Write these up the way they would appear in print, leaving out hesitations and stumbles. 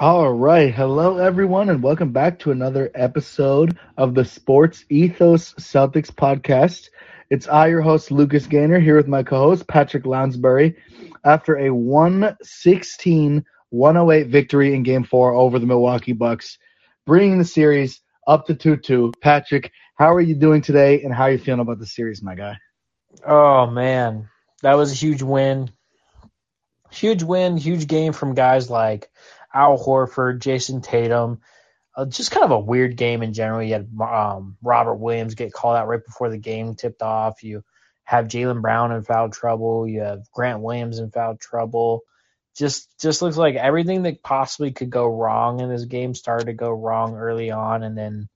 All right. Hello, everyone, and welcome back to another episode of the Sports Ethos Celtics podcast. It's I, your host, Lucas Gaynor, here with my co-host, Patrick Lounsbury, after a 116-108 victory in Game 4 over the Milwaukee Bucks, bringing the series up to 2-2. Patrick, how are you doing today, and how are you feeling about the series, my guy? Oh, man. That was a huge win. Huge win, huge game from guys like Al Horford, Jason Tatum, just kind of a weird game in general. You had Robert Williams get called out right before the game tipped off. You have Jaylen Brown in foul trouble. You have Grant Williams in foul trouble. Just looks like everything that possibly could go wrong in this game started to go wrong early on, and then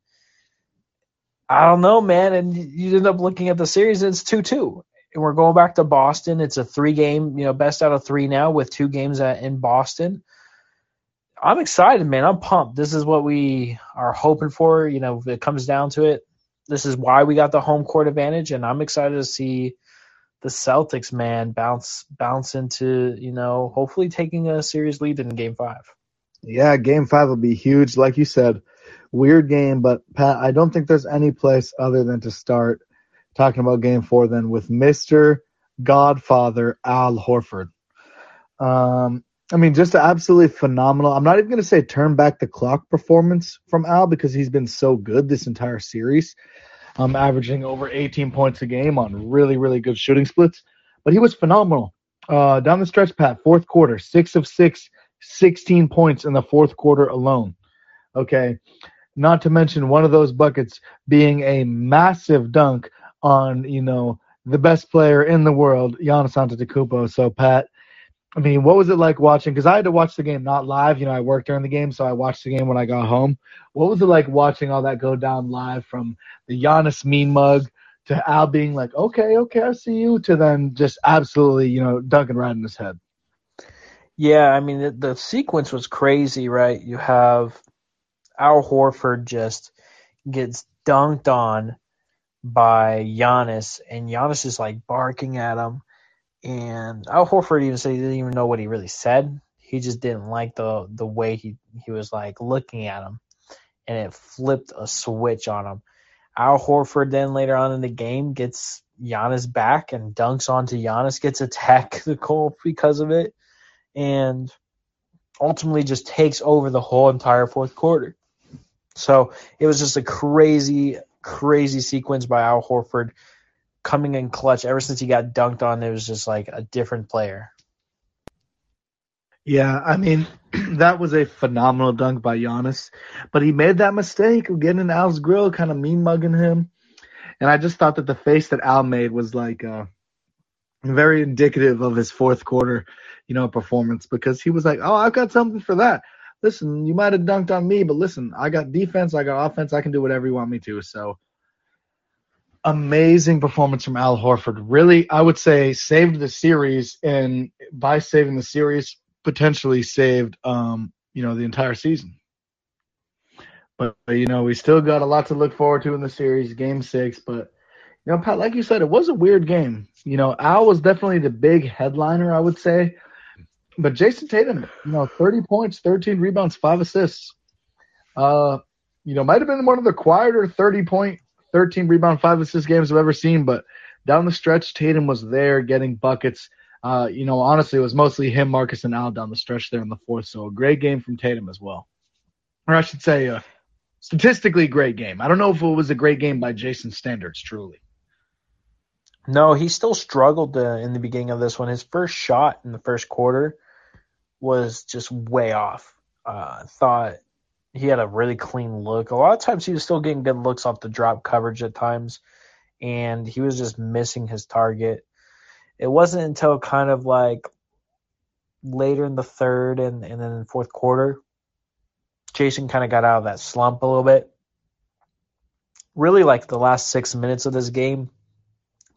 I don't know, man. And you end up looking at the series, and it's 2-2. And we're going back to Boston. It's a 3-game, best out of 3 now with 2 games in Boston. I'm excited, man. I'm pumped. This is what we are hoping for. If it comes down to it, this is why we got the home court advantage, and I'm excited to see the Celtics, man, bounce into, hopefully taking a series lead in Game 5. Yeah, Game 5 will be huge. Like you said, weird game, but, Pat, I don't think there's any place other than to start talking about Game 4 than with Mr. Godfather Al Horford. Just an absolutely phenomenal – I'm not even going to say turn back the clock performance from Al because he's been so good this entire series, averaging over 18 points a game on really, really good shooting splits. But he was phenomenal. Down the stretch, Pat, fourth quarter, 6 of 6, 16 points in the fourth quarter alone. Okay, not to mention one of those buckets being a massive dunk on, the best player in the world, Giannis Antetokounmpo. So, Pat – what was it like watching? Because I had to watch the game not live. I worked during the game, so I watched the game when I got home. What was it like watching all that go down live, from the Giannis mean mug to Al being like, okay, I see you, to then just absolutely, dunking right in his head? Yeah, the sequence was crazy, right? You have Al Horford just gets dunked on by Giannis, and Giannis is like barking at him. And Al Horford even said he didn't even know what he really said. He just didn't like the way he was like looking at him, and it flipped a switch on him. Al Horford then later on in the game gets Giannis back and dunks onto Giannis, gets a technical because of it, and ultimately just takes over the whole entire fourth quarter. So it was just a crazy, crazy sequence by Al Horford, coming in clutch. Ever since he got dunked on, it was just like a different player. Yeah, that was a phenomenal dunk by Giannis, but he made that mistake of getting in Al's grill, kind of mean mugging him. And I just thought that the face that Al made was like very indicative of his fourth quarter, performance, because he was like, "Oh, I've got something for that. Listen, you might have dunked on me, but listen, I got defense, I got offense, I can do whatever you want me to." So amazing performance from Al Horford. Really, I would say saved the series, and by saving the series, potentially saved, the entire season. But we still got a lot to look forward to in the series, Game 6. But, Pat, like you said, it was a weird game. Al was definitely the big headliner, I would say. But Jason Tatum, 30 points, 13 rebounds, 5 assists. Might have been one of the quieter 30-point 13 rebound, 5 assist games I've ever seen, but down the stretch, Tatum was there getting buckets. Honestly, it was mostly him, Marcus, and Al down the stretch there in the fourth, so a great game from Tatum as well. Or I should say, statistically great game. I don't know if it was a great game by Jason's standards, truly. No, he still struggled in the beginning of this one. His first shot in the first quarter was just way off. I thought he had a really clean look. A lot of times he was still getting good looks off the drop coverage at times, and he was just missing his target. It wasn't until kind of like later in the third and then in the fourth quarter, Jason kind of got out of that slump a little bit. Really, like the last 6 minutes of this game,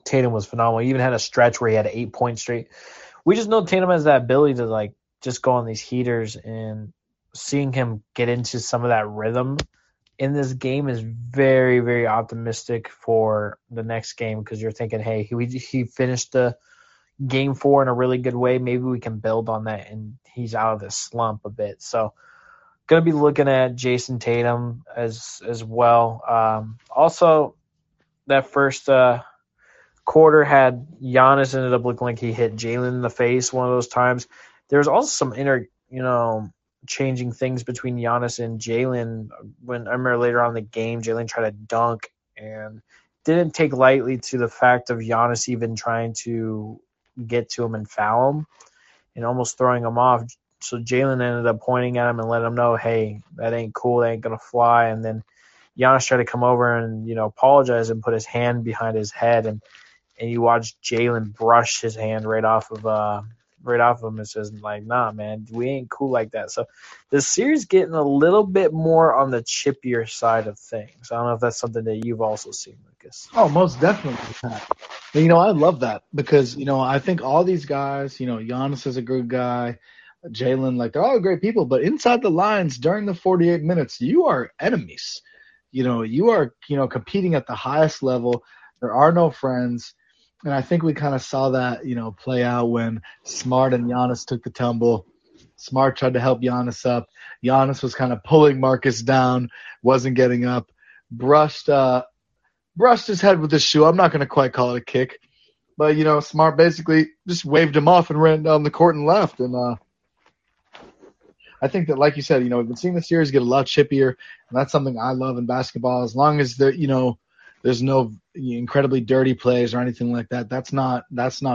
Tatum was phenomenal. He even had a stretch where he had an 8-point straight. We just know Tatum has that ability to like just go on these heaters, and seeing him get into some of that rhythm in this game is very, very optimistic for the next game, because you're thinking, hey, he finished the Game 4 in a really good way. Maybe we can build on that, and he's out of this slump a bit. So Going to be looking at Jayson Tatum as well. Also, that first quarter had Giannis ended up looking like he hit Jaylen in the face one of those times. There's also some changing things between Giannis and Jaylen. When I remember later on in the game, Jaylen tried to dunk and didn't take lightly to the fact of Giannis even trying to get to him and foul him and almost throwing him off. So Jaylen ended up pointing at him and letting him know, hey, that ain't cool, that ain't going to fly. And then Giannis tried to come over and, apologize and put his hand behind his head. And you watch Jaylen brush his hand right off of him and says, like, nah, man, we ain't cool like that. So the series getting a little bit more on the chippier side of things. I don't know if that's something that you've also seen, Lucas. Oh, most definitely. And, I love that because, I think all these guys, Giannis is a good guy. Jaylen, they're all great people, but inside the lines during the 48 minutes, you are enemies. You are, competing at the highest level. There are no friends. And I think we kind of saw that, play out when Smart and Giannis took the tumble. Smart tried to help Giannis up. Giannis was kind of pulling Marcus down, wasn't getting up, brushed his head with his shoe. I'm not going to quite call it a kick, but, Smart basically just waved him off and ran down the court and left. And, I think that, like you said, we've been seeing the series get a lot chippier, and that's something I love in basketball. As long as there, there's no incredibly dirty plays or anything like that, that's not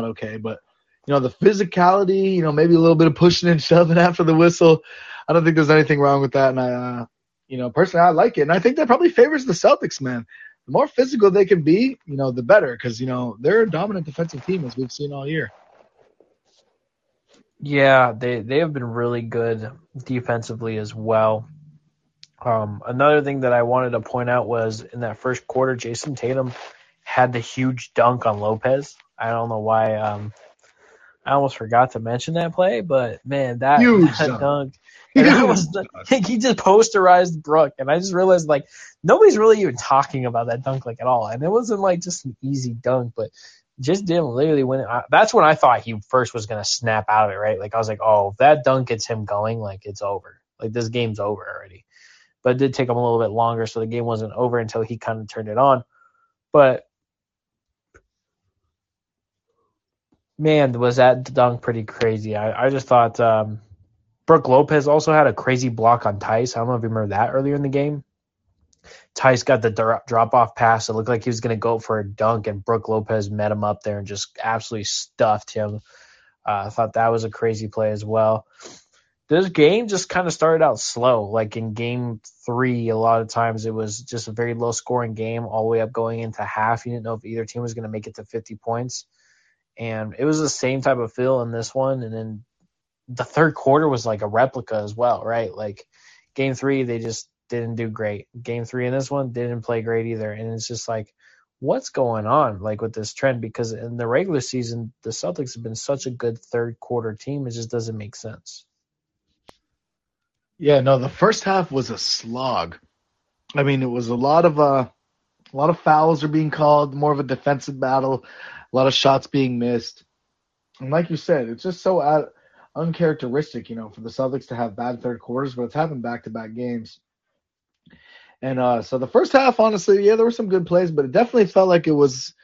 okay. But the physicality, maybe a little bit of pushing and shoving after the whistle, I don't think there's anything wrong with that. And I, personally, I like it, and I think that probably favors the Celtics, man. The more physical they can be, the better, because they're a dominant defensive team as we've seen all year. Yeah, they have been really good defensively as well. Another thing that I wanted to point out was in that first quarter, Jayson Tatum had the huge dunk on Lopez. I don't know why. I almost forgot to mention that play, but, man, that dunk. And he just posterized Brook, and I just realized, nobody's really even talking about that dunk, at all. And it wasn't, just an easy dunk, but – just didn't literally win it. That's when I thought he first was going to snap out of it, right? I was like, oh, if that dunk gets him going, it's over. This game's over already. But it did take him a little bit longer, so the game wasn't over until he kind of turned it on. But, man, was that dunk pretty crazy. I just thought Brook Lopez also had a crazy block on Theis. I don't know if you remember that earlier in the game. Theis got the drop-off pass. It looked like he was going to go for a dunk, and Brook Lopez met him up there and just absolutely stuffed him. I thought that was a crazy play as well. This game just kind of started out slow. In game 3, a lot of times it was just a very low-scoring game all the way up going into half. You didn't know if either team was going to make it to 50 points. And it was the same type of feel in this one. And then the third quarter was a replica as well, right? Game 3, they just – didn't do great. Game 3 in this one didn't play great either. And it's just what's going on with this trend? Because in the regular season, the Celtics have been such a good third quarter team. It just doesn't make sense. Yeah, no, the first half was a slog. I mean, it was a lot of fouls are being called, more of a defensive battle, a lot of shots being missed. And like you said, it's just so uncharacteristic, for the Celtics to have bad third quarters, but it's happened back-to-back games. And so the first half, honestly, yeah, there were some good plays, but it definitely felt like it was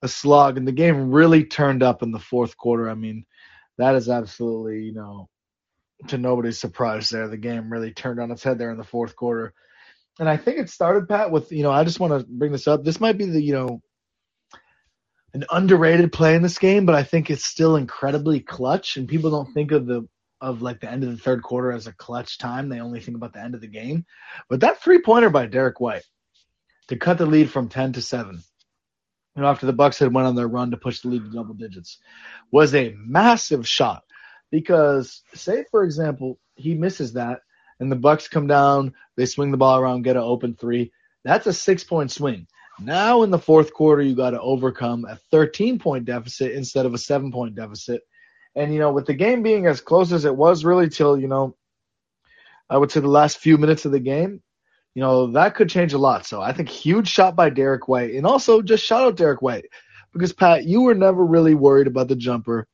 a slog, and the game really turned up in the fourth quarter. I mean, that is absolutely, to nobody's surprise there. The game really turned on its head there in the fourth quarter. And I think it started, Pat, with, I just want to bring this up. This might be the, an underrated play in this game, but I think it's still incredibly clutch, and people don't think of the end of the third quarter as a clutch time. They only think about the end of the game. But that three-pointer by Derrick White to cut the lead from 10 to 7, after the Bucks had went on their run to push the lead to double digits, was a massive shot. Because, say, for example, he misses that, and the Bucks come down, they swing the ball around, get an open three. That's a 6-point swing. Now in the fourth quarter, you got to overcome a 13-point deficit instead of a 7-point deficit. And, with the game being as close as it was really till, I would say the last few minutes of the game, that could change a lot. So I think huge shot by Derrick White. And also just shout out Derrick White because, Pat, you were never really worried about the jumper.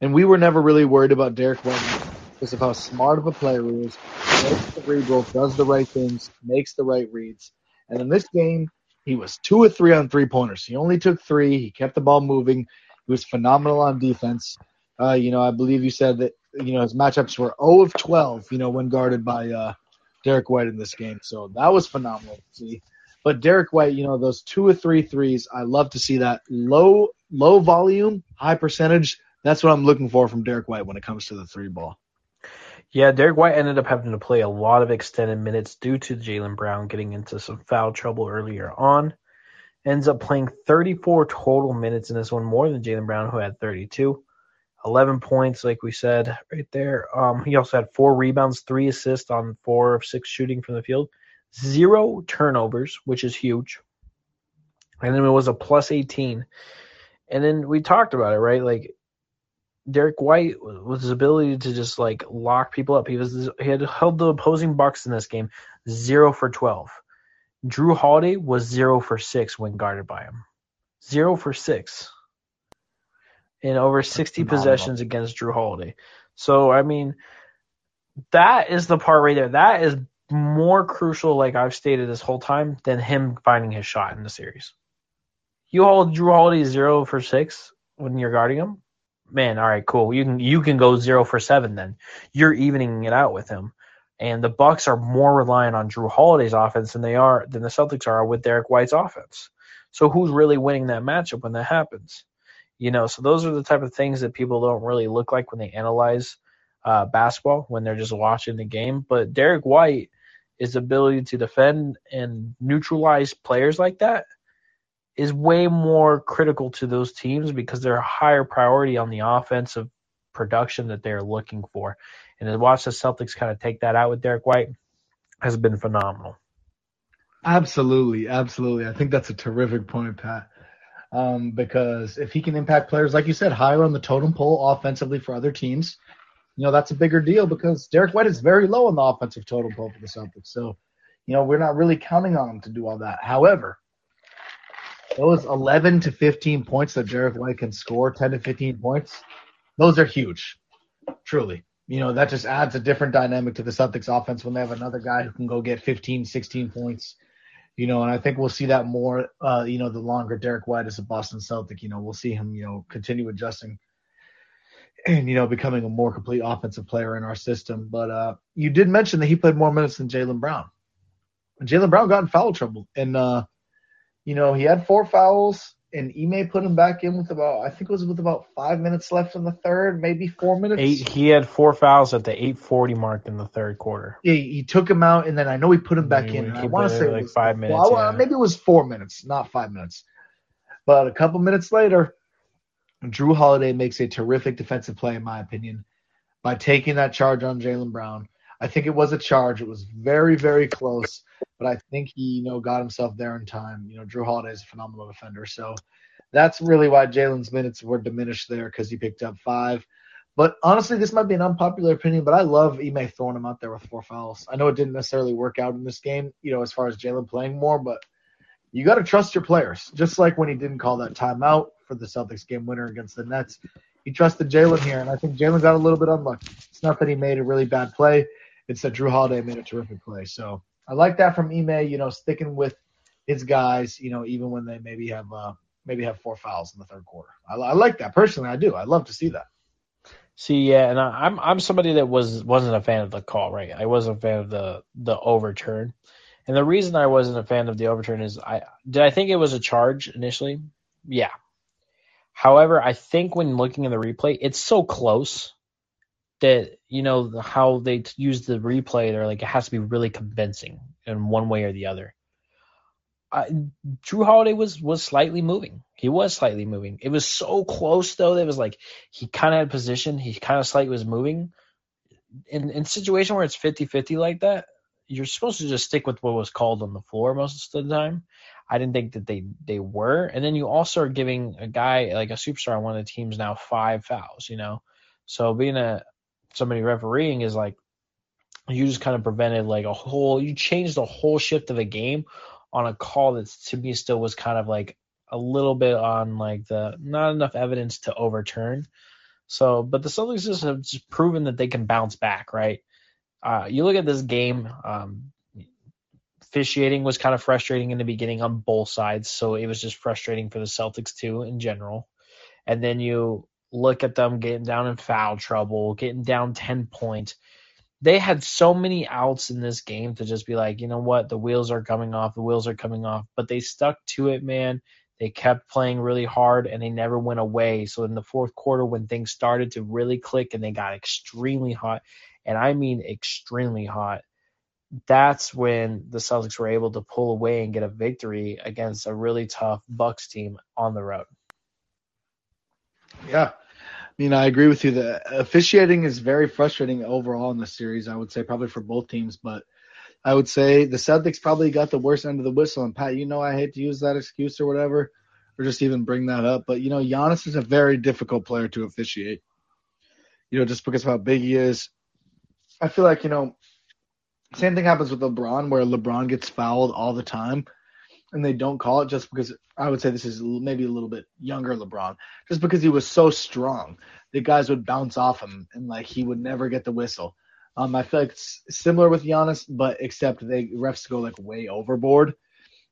And we were never really worried about Derrick White is of how smart of a player he is, makes the cerebral, does the right things, makes the right reads. And in this game, he was 2 of 3 on three-pointers. He only took 3. He kept the ball moving. He was phenomenal on defense. I believe you said that, his matchups were 0 of 12, when guarded by Derrick White in this game. So that was phenomenal to see. But Derrick White, those 2 of 3 threes, I love to see that. Low volume, high percentage. That's what I'm looking for from Derrick White when it comes to the three ball. Yeah, Derrick White ended up having to play a lot of extended minutes due to Jaylen Brown getting into some foul trouble earlier on. Ends up playing 34 total minutes in this one, more than Jaylen Brown, who had 32. 11 points, like we said, right there. He also had 4 rebounds, 3 assists on 4 of 6 shooting from the field. 0 turnovers, which is huge. And then it was a plus 18. And then we talked about it, right? Like, Derrick White, with his ability to just, lock people up. He had held the opposing Bucks in this game 0 for 12. Jrue Holiday was 0 for 6 when guarded by him. 0 for 6. In over 60 possessions against Jrue Holiday. So, that is the part right there. That is more crucial, like I've stated this whole time, than him finding his shot in the series. You hold Jrue Holiday 0 for 6 when you're guarding him? Man, all right, cool. You can go 0 for 7 then. You're evening it out with him. And the Bucks are more reliant on Jrue Holiday's offense than the Celtics are with Derrick White's offense. So who's really winning that matchup when that happens? So those are the type of things that people don't really look like when they analyze basketball, when they're just watching the game. But Derrick White, his ability to defend and neutralize players like that, is way more critical to those teams because they're a higher priority on the offensive production that they're looking for. And to watch the Celtics kind of take that out with Derrick White has been phenomenal. Absolutely, absolutely. I think that's a terrific point, Pat, because if he can impact players, like you said, higher on the totem pole offensively for other teams, that's a bigger deal because Derrick White is very low on the offensive totem pole for the Celtics. So, we're not really counting on him to do all that. However, those 11 to 15 points that Derrick White can score, 10 to 15 points, those are huge, truly. That just adds a different dynamic to the Celtics offense when they have another guy who can go get 15, 16 points. And I think we'll see that more, the longer Derrick White is a Boston Celtic. We'll see him, continue adjusting and, becoming a more complete offensive player in our system. But you did mention that he played more minutes than Jaylen Brown. And Jaylen Brown got in foul trouble. And, he had 4 fouls, and Ime put him back in with about 5 minutes left in the third, maybe 4 minutes. He had 4 fouls at the 8:40 mark in the third quarter. Yeah, he took him out, and then I know he put him back in. I want to say it was 5 minutes. Well, maybe it was 4 minutes, not 5 minutes. But a couple minutes later, Jrue Holiday makes a terrific defensive play, in my opinion, by taking that charge on Jaylen Brown. I think it was a charge. It was very, very close. But I think he, got himself there in time. Jrue Holiday is a phenomenal defender. So that's really why Jaylen's minutes were diminished there because he picked up 5. But honestly, this might be an unpopular opinion, but I love Ime throwing him out there with 4 fouls. I know it didn't necessarily work out in this game, as far as Jaylen playing more, but you got to trust your players. Just like when he didn't call that timeout for the Celtics game winner against the Nets, he trusted Jaylen here, and I think Jaylen got a little bit unlucky. It's not that he made a really bad play. It's that Jrue Holiday made a terrific play. So I like that from Ime, sticking with his guys, even when they maybe have 4 fouls in the third quarter. I like that personally. I do. I love to see that. See, yeah, and I'm somebody that wasn't a fan of the call, right? I wasn't a fan of the overturn, and the reason I wasn't a fan of the overturn is I think it was a charge initially. Yeah. However, I think when looking at the replay, it's so close that how they use the replay, they're like it has to be really convincing in one way or the other. Jrue Holiday was slightly moving. He was slightly moving. It was so close though that it was like he kind of had position. He kind of slightly was moving. In a situation where it's 50-50 like that, you're supposed to just stick with what was called on the floor most of the time. I didn't think that they were. And then you also are giving a guy like a superstar on one of the teams now 5 fouls. So being somebody refereeing is like you just kind of prevented you changed the whole shift of a game on a call that to me still was kind of like a little bit on like the not enough evidence to overturn. So, but the Celtics just have just proven that they can bounce back, right? You look at this game, officiating was kind of frustrating in the beginning on both sides, so it was just frustrating for the Celtics too in general. And then you look at them getting down in foul trouble, getting down 10 points. They had so many outs in this game to just be like, you know what, the wheels are coming off. But they stuck to it, man. They kept playing really hard, and they never went away. So in the fourth quarter, when things started to really click and they got extremely hot, and I mean extremely hot, that's when the Celtics were able to pull away and get a victory against a really tough Bucks team on the road. Yeah. I mean, I agree with you. The officiating is very frustrating overall in the series, I would say, probably for both teams. But I would say the Celtics probably got the worst end of the whistle. And, Pat, you know I hate to use that excuse or whatever, or just even bring that up. But, you know, Giannis is a very difficult player to officiate, you know, just because of how big he is. I feel like, you know, same thing happens with LeBron, where LeBron gets fouled all the time. And they don't call it just because I would say this is maybe a little bit younger LeBron, just because he was so strong. The guys would bounce off him, and, like, he would never get the whistle. I feel like it's similar with Giannis, but except they refs go, like, way overboard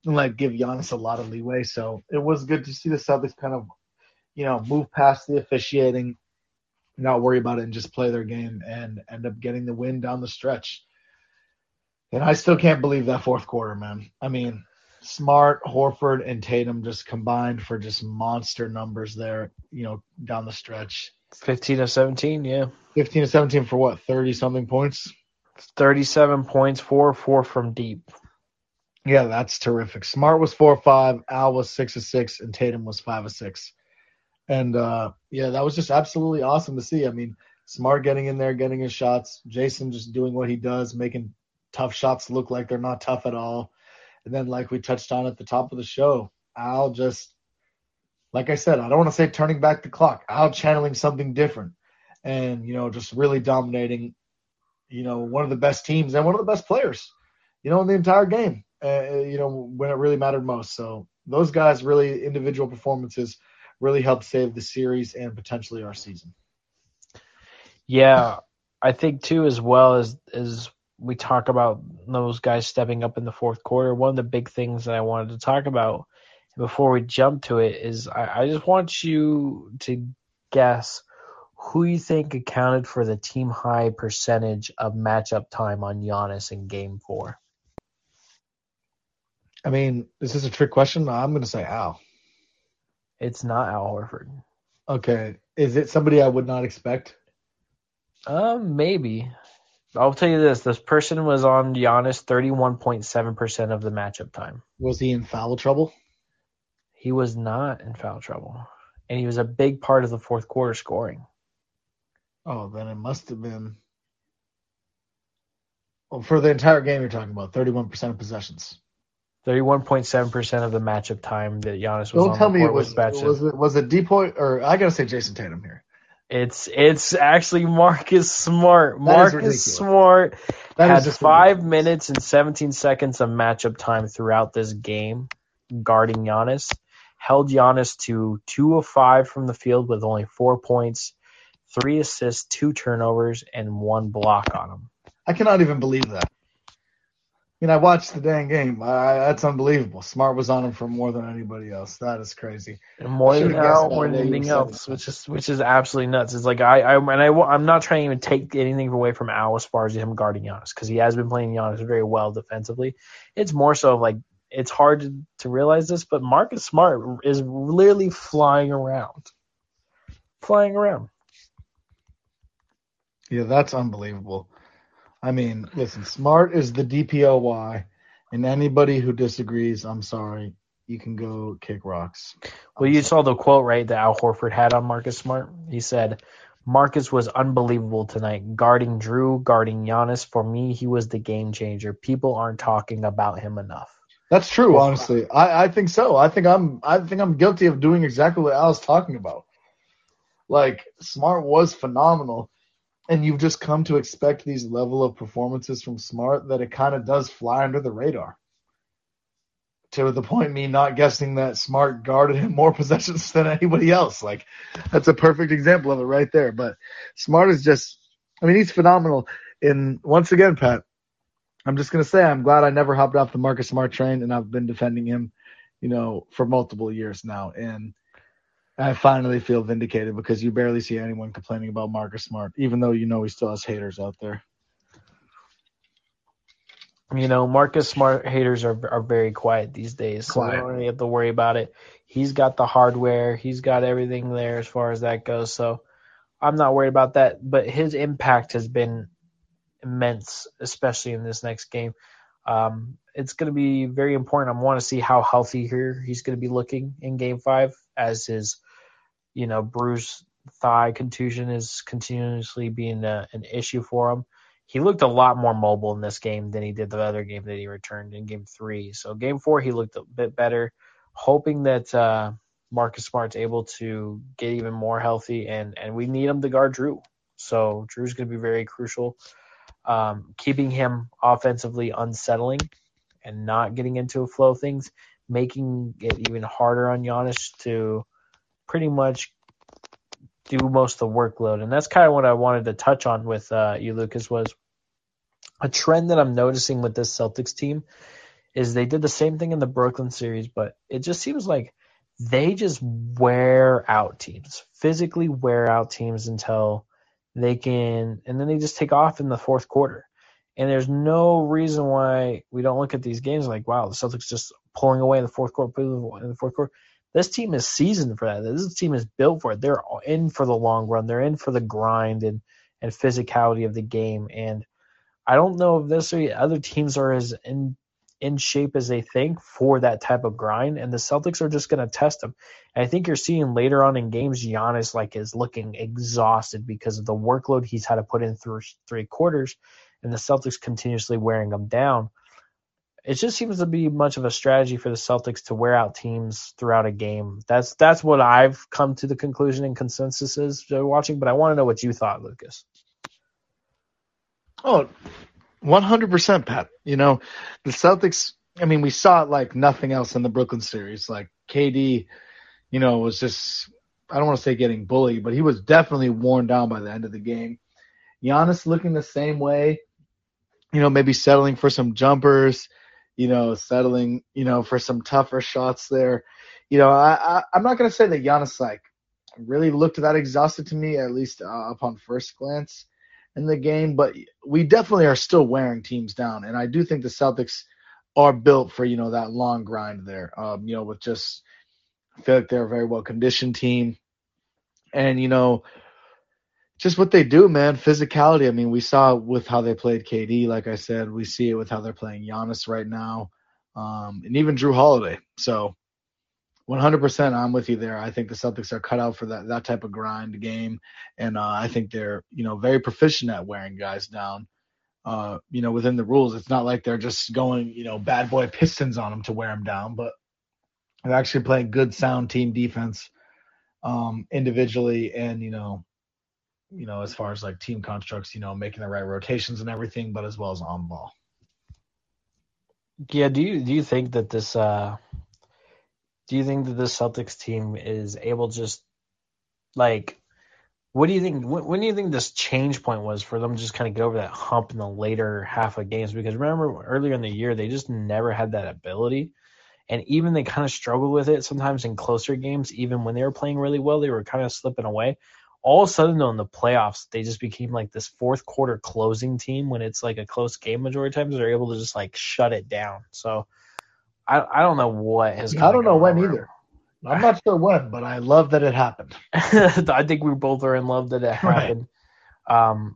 and, like, give Giannis a lot of leeway. So it was good to see the Celtics kind of, you know, move past the officiating, not worry about it, and just play their game and end up getting the win down the stretch. And I still can't believe that fourth quarter, man. I mean – Smart, Horford, and Tatum just combined for just monster numbers there, you know, down the stretch. 15 of 17, yeah. 15 of 17 for what, 30-something points? 37 points, 4 from deep. Yeah, that's terrific. Smart was 4-5, Al was 6-6, and Tatum was 5-6. And, yeah, that was just absolutely awesome to see. I mean, Smart getting in there, getting his shots. Jason just doing what he does, making tough shots look like they're not tough at all. And then, like we touched on at the top of the show, Al just, like I said, I don't want to say turning back the clock. Al channeling something different and, you know, just really dominating, you know, one of the best teams and one of the best players, you know, in the entire game, you know, when it really mattered most. So those guys really, individual performances really helped save the series and potentially our season. Yeah, I think, too, as well as we talk about those guys stepping up in the fourth quarter. One of the big things that I wanted to talk about before we jump to it is I just want you to guess who you think accounted for the team-high percentage of matchup time on Giannis in Game 4. I mean, is this a trick question? I'm going to say Al. It's not Al Horford. Okay. Is it somebody I would not expect? Maybe. I'll tell you this person was on Giannis 31.7% of the matchup time. Was he in foul trouble? He was not in foul trouble. And he was a big part of the fourth quarter scoring. Oh, then it must have been. Well, for the entire game you're talking about, 31% of possessions. 31.7% of the matchup time that Giannis was on. Don't tell me it was it DPOY, or I got to say Jason Tatum here. It's actually Marcus Smart. Marcus Smart had 5 minutes and 17 seconds of matchup time throughout this game guarding Giannis. Held Giannis to 2 of 5 from the field with only 4 points, 3 assists, 2 turnovers, and 1 block on him. I cannot even believe that. I mean, I watched the dang game. That's unbelievable. Smart was on him for more than anybody else. That is crazy. And more than Al or anything else, which is absolutely nuts. It's like I'm not trying to even take anything away from Al as far as him guarding Giannis, because he has been playing Giannis very well defensively. It's more so like it's hard to realize this, but Marcus Smart is literally flying around. Yeah, that's unbelievable. I mean, listen, Smart is the DPOY, and anybody who disagrees, I'm sorry, you can go kick rocks. Well, you saw the quote, right, that Al Horford had on Marcus Smart. He said, Marcus was unbelievable tonight, guarding Jrue, guarding Giannis. For me, he was the game changer. People aren't talking about him enough. That's true, honestly. I think so. I think I'm guilty of doing exactly what Al's talking about. Like, Smart was phenomenal. And you've just come to expect these level of performances from Smart that it kind of does fly under the radar. to the point me not guessing that Smart guarded him more possessions than anybody else. Like, that's a perfect example of it right there. But Smart is just – I mean, he's phenomenal. And once again, Pat, I'm just going to say I'm glad I never hopped off the Marcus Smart train, and I've been defending him, you know, for multiple years now. And I finally feel vindicated because you barely see anyone complaining about Marcus Smart, even though you know he still has haters out there. You know, Marcus Smart haters are very quiet these days, so we don't really have to worry about it. He's got the hardware. He's got everything there as far as that goes, so I'm not worried about that. But his impact has been immense, especially in this next game. It's going to be very important. I want to see how healthy he's going to be looking in Game 5 as his, you know, bruised thigh contusion is continuously being an issue for him. He looked a lot more mobile in this game than he did the other game that he returned in Game 3. So Game 4, he looked a bit better, hoping that Marcus Smart's able to get even more healthy, and we need him to guard Jrue. So Drue's going to be very crucial. Keeping him offensively unsettling and not getting into a flow of things, making it even harder on Giannis to pretty much do most of the workload. And that's kind of what I wanted to touch on with you, Lucas, was a trend that I'm noticing with this Celtics team is they did the same thing in the Brooklyn series, but it just seems like they just wear out teams, physically wear out teams until they can, and then they just take off in the fourth quarter. And there's no reason why we don't look at these games like, wow, the Celtics just pulling away in the fourth quarter, This team is seasoned for that. This team is built for it. They're in for the long run. They're in for the grind and physicality of the game. And I don't know if necessarily other teams are as in shape as they think for that type of grind, and the Celtics are just going to test them. And I think you're seeing later on in games Giannis is looking exhausted because of the workload he's had to put in through three quarters and the Celtics continuously wearing them down. It just seems to be much of a strategy for the Celtics to wear out teams throughout a game. That's what I've come to the conclusion and consensus is watching, but I want to know what you thought, Lucas. Oh, 100%, Pat. You know, the Celtics, I mean, we saw it like nothing else in the Brooklyn series. Like KD, you know, was just, I don't want to say getting bullied, but he was definitely worn down by the end of the game. Giannis looking the same way, you know, maybe settling for some jumpers, you know, settling, you know, for some tougher shots there. You know, I'm not going to say that Giannis, really looked that exhausted to me, at least upon first glance in the game. But we definitely are still wearing teams down. And I do think the Celtics are built for, you know, that long grind there, you know, with just – I feel like they're a very well-conditioned team. And, you know, just what they do, man, physicality. I mean, we saw it with how they played KD, like I said. We see it with how they're playing Giannis right now, and even Jrue Holiday. So 100% I'm with you there. I think the Celtics are cut out for that type of grind game, and I think they're, you know, very proficient at wearing guys down, you know, within the rules. It's not like they're just going, you know, bad boy Pistons on them to wear them down, but they're actually playing good, sound team defense individually and, you know, as far as like team constructs, you know, making the right rotations and everything, but as well as on ball. Yeah. Do you think that this, Celtics team is able to just what do you think, when do you think this change point was for them to just kind of get over that hump in the later half of games? Because remember earlier in the year, they just never had that ability. And even they kind of struggled with it sometimes in closer games, even when they were playing really well, they were kind of slipping away. All of a sudden, though, in the playoffs, they just became like this fourth quarter closing team. When it's like a close game majority of times, they're able to just shut it down. So I don't know what has gone on. I don't know when either. I'm not sure when, but I love that it happened. I think we both are in love that it happened. Right.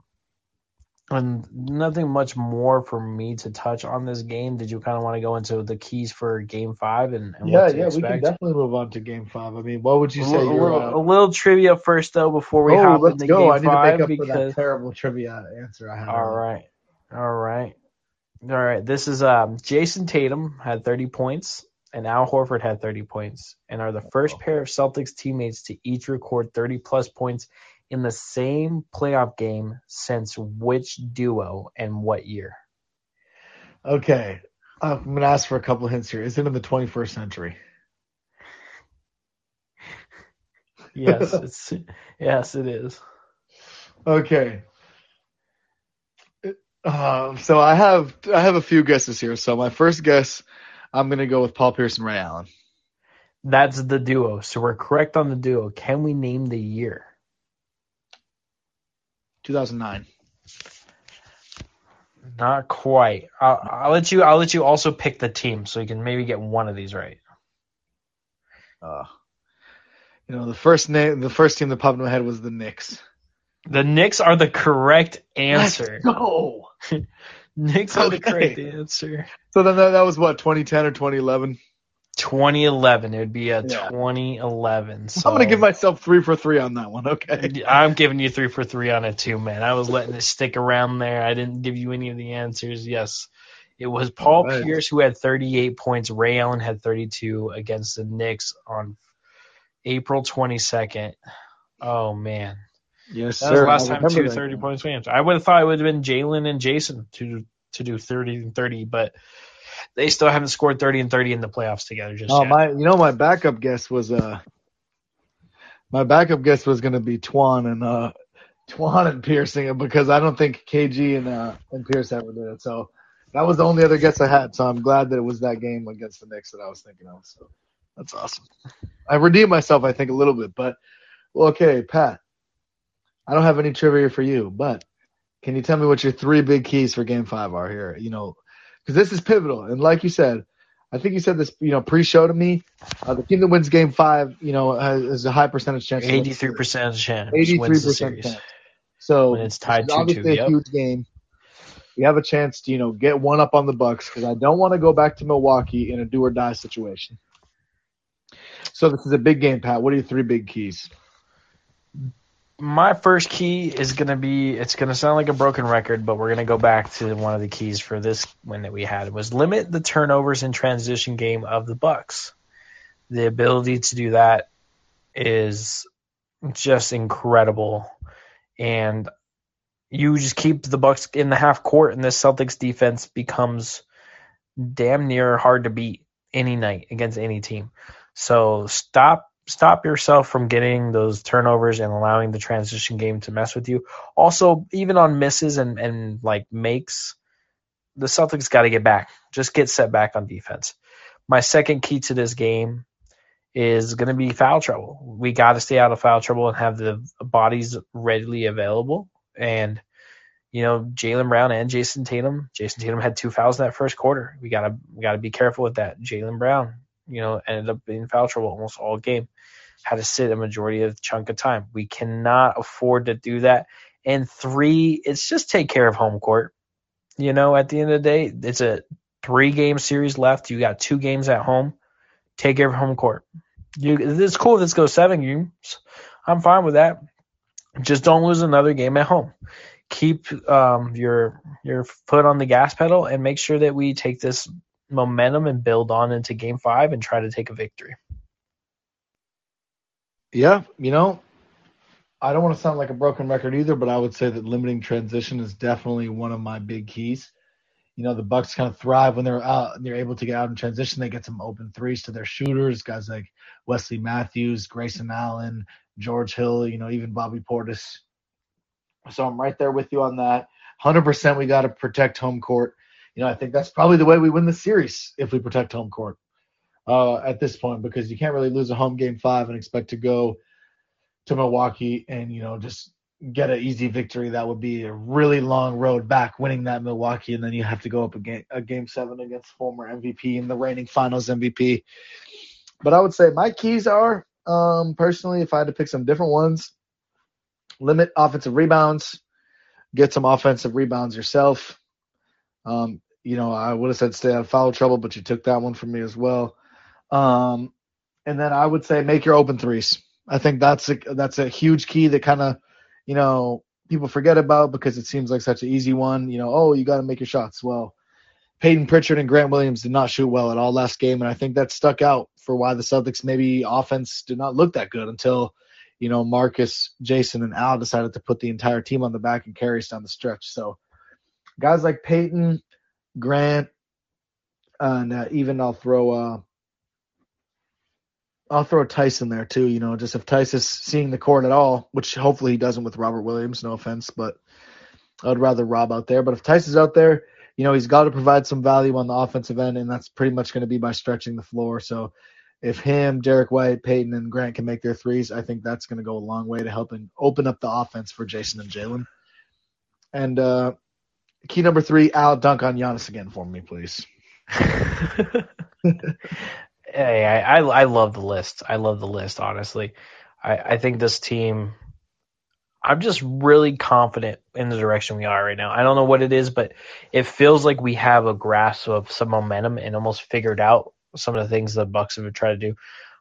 And nothing much more for me to touch on this game. Did you kind of want to go into the keys for Game 5 and what to expect? Yeah, we can definitely move on to Game 5. I mean, what would you say? A little trivia first, though, before we hop into Game 5. Oh, let's go. I need to make up for that terrible trivia answer I had. All right. This is Jason Tatum had 30 points, and Al Horford had 30 points, and are the first pair of Celtics teammates to each record 30-plus points in the same playoff game since which duo and what year? Okay. I'm going to ask for a couple of hints here. Is it in the 21st century? Yes, yes, it is. Okay. So I have a few guesses here. So my first guess, I'm going to go with Paul Pierce and Ray Allen. That's the duo. So we're correct on the duo. Can we name the year? 2009. Not quite. I'll let you also pick the team so you can maybe get one of these right. You know, the first team that popped in my head was the Knicks. The Knicks are the correct answer. Let's go. Knicks are the correct answer. So then that was what, 2010 or 2011? 2011. It would be 2011. So I'm going to give myself 3 for 3 on that one, okay? I'm giving you 3 for 3 on it too, man. I was letting it stick around there. I didn't give you any of the answers. Yes, it was Paul Pierce who had 38 points. Ray Allen had 32 against the Knicks on April 22nd. Oh, man. Yes, that was the last time 2 30 points were answered. I would have thought it would have been Jaylen and Jason to do 30 and 30, but they still haven't scored 30 and 30 in the playoffs together just yet. My backup guess was going to be Twan and Piercing, because I don't think KG and Pierce ever did it. So that was the only other guess I had. So I'm glad that it was that game against the Knicks that I was thinking of. So that's awesome. I redeemed myself, I think, a little bit. But, well, okay, Pat, I don't have any trivia for you, but can you tell me what your 3 big keys for Game 5 are here? You know, because this is pivotal. And like you said, I think you said this, you know, pre-show to me, the team that wins Game 5, you know, has a high percentage chance. 83% chance. 83% chance. So when it's tied 2-2. Obviously a huge game. You have a chance to, you know, get one up on the Bucks, because I don't want to go back to Milwaukee in a do-or-die situation. So this is a big game, Pat. What are your 3 big keys? My first key is going to be – it's going to sound like a broken record, but we're going to go back to one of the keys for this win that we had, was limit the turnovers in transition game of the Bucks. The ability to do that is just incredible. And you just keep the Bucks in the half court, and this Celtics defense becomes damn near hard to beat any night against any team. So stop yourself from getting those turnovers and allowing the transition game to mess with you. Also, even on misses and like makes, the Celtics got to get back. Just get set back on defense. My second key to this game is going to be foul trouble. We got to stay out of foul trouble and have the bodies readily available. And, you know, Jaylen Brown and Jason Tatum had 2 fouls in that first quarter. We got to be careful with that. Jaylen Brown, you know, ended up being foul trouble almost all game. Had to sit a majority of the chunk of time. We cannot afford to do that. And 3, it's just take care of home court. You know, at the end of the day, it's a 3-game series left. You got 2 games at home. Take care of home court. It's cool if this goes 7 games. I'm fine with that. Just don't lose another game at home. Keep your foot on the gas pedal and make sure that we take this momentum and build on into Game 5 and try to take a victory. Yeah, you know, I don't want to sound like a broken record either, but I would say that limiting transition is definitely one of my big keys. You know, the Bucks kind of thrive when they're out, they're able to get out in transition. They get some open threes to their shooters, guys like Wesley Matthews, Grayson Allen, George Hill, you know, even Bobby Portis. So I'm right there with you on that. 100% we got to protect home court. You know, I think that's probably the way we win the series, if we protect home court at this point, because you can't really lose a home Game 5 and expect to go to Milwaukee and, you know, just get an easy victory. That would be a really long road back winning that Milwaukee, and then you have to go up a Game 7 against former MVP and the reigning finals MVP. But I would say my keys are, personally, if I had to pick some different ones, limit offensive rebounds, get some offensive rebounds yourself. You know, I would have said stay out of foul trouble, but you took that one from me as well. And then I would say make your open threes. I think that's a huge key that kind of, you know, people forget about because it seems like such an easy one. You know, oh, you got to make your shots. Well, Peyton Pritchard and Grant Williams did not shoot well at all last game, and I think that stuck out for why the Celtics maybe offense did not look that good until, you know, Marcus, Jason, and Al decided to put the entire team on the back and carry us down the stretch. So guys like Peyton, Grant, And even I'll throw Theis in there too. You know, just if Theis is seeing the court at all, which hopefully he doesn't with Robert Williams. No offense, but I'd rather Rob out there. But if Theis is out there, you know, he's got to provide some value on the offensive end, and that's pretty much going to be by stretching the floor. So if him, Derrick White, Peyton, and Grant can make their threes, I think that's going to go a long way to helping open up the offense for Jason and Jaylen. And key number 3, Al, dunk on Giannis again for me, please. Hey, I love the list. I love the list, honestly. I think this team, I'm just really confident in the direction we are right now. I don't know what it is, but it feels like we have a grasp of some momentum and almost figured out some of the things the Bucks have tried to do.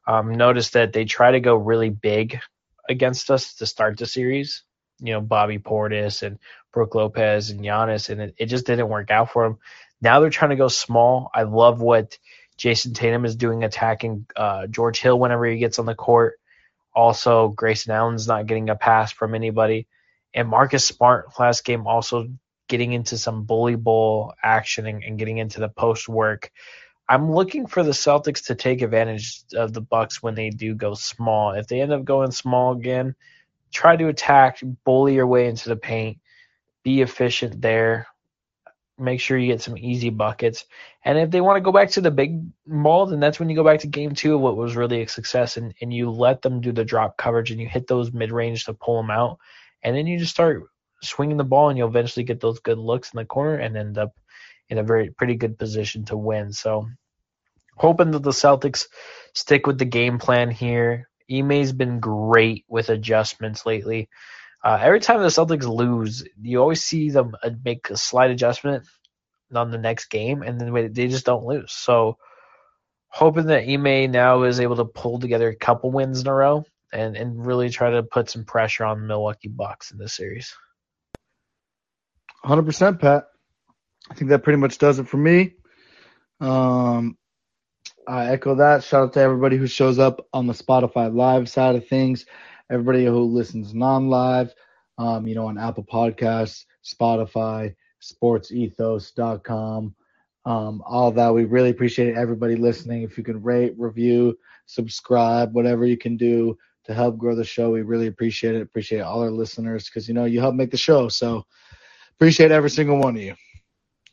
Notice that they try to go really big against us to start the series. You know, Bobby Portis and Brook Lopez and Giannis, and it just didn't work out for them. Now they're trying to go small. I love what Jason Tatum is doing, attacking George Hill whenever he gets on the court. Also, Grayson Allen's not getting a pass from anybody. And Marcus Smart last game also getting into some bully ball action and getting into the post work. I'm looking for the Celtics to take advantage of the Bucks when they do go small. If they end up going small again, try to attack, bully your way into the paint, be efficient there, make sure you get some easy buckets. And if they want to go back to the big ball, then that's when you go back to game 2 of what was really a success, and you let them do the drop coverage and you hit those mid-range to pull them out. And then you just start swinging the ball and you'll eventually get those good looks in the corner and end up in a pretty good position to win. So hoping that the Celtics stick with the game plan here. Ime's been great with adjustments lately. Every time the Celtics lose, you always see them make a slight adjustment on the next game, and then they just don't lose. So hoping that Ime now is able to pull together a couple wins in a row and really try to put some pressure on the Milwaukee Bucks in this series. 100%, Pat. I think that pretty much does it for me. I echo that. Shout out to everybody who shows up on the Spotify Live side of things, everybody who listens non-live, you know, on Apple Podcasts, Spotify, sportsethos.com, all that. We really appreciate everybody listening. If you can rate, review, subscribe, whatever you can do to help grow the show, we really appreciate it. Appreciate all our listeners because, you know, you help make the show. So appreciate every single one of you.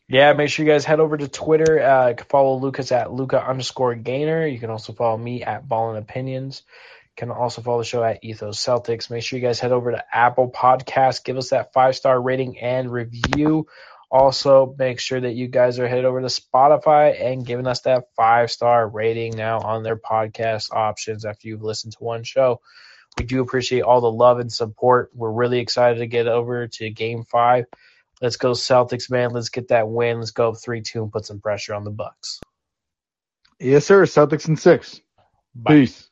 Yeah, make sure you guys head over to Twitter. You can follow Lucas at Luca_Gaynor. You can also follow me at Ballin' Opinions. You can also follow the show at Ethos Celtics. Make sure you guys head over to Apple Podcasts. Give us that 5-star rating and review. Also, make sure that you guys are headed over to Spotify and giving us that 5-star rating now on their podcast options after you've listened to one show. We do appreciate all the love and support. We're really excited to get over to Game 5. Let's go Celtics, man. Let's get that win. Let's go up 3-2 and put some pressure on the Bucks. Yes, sir. Celtics in 6. Bye. Peace.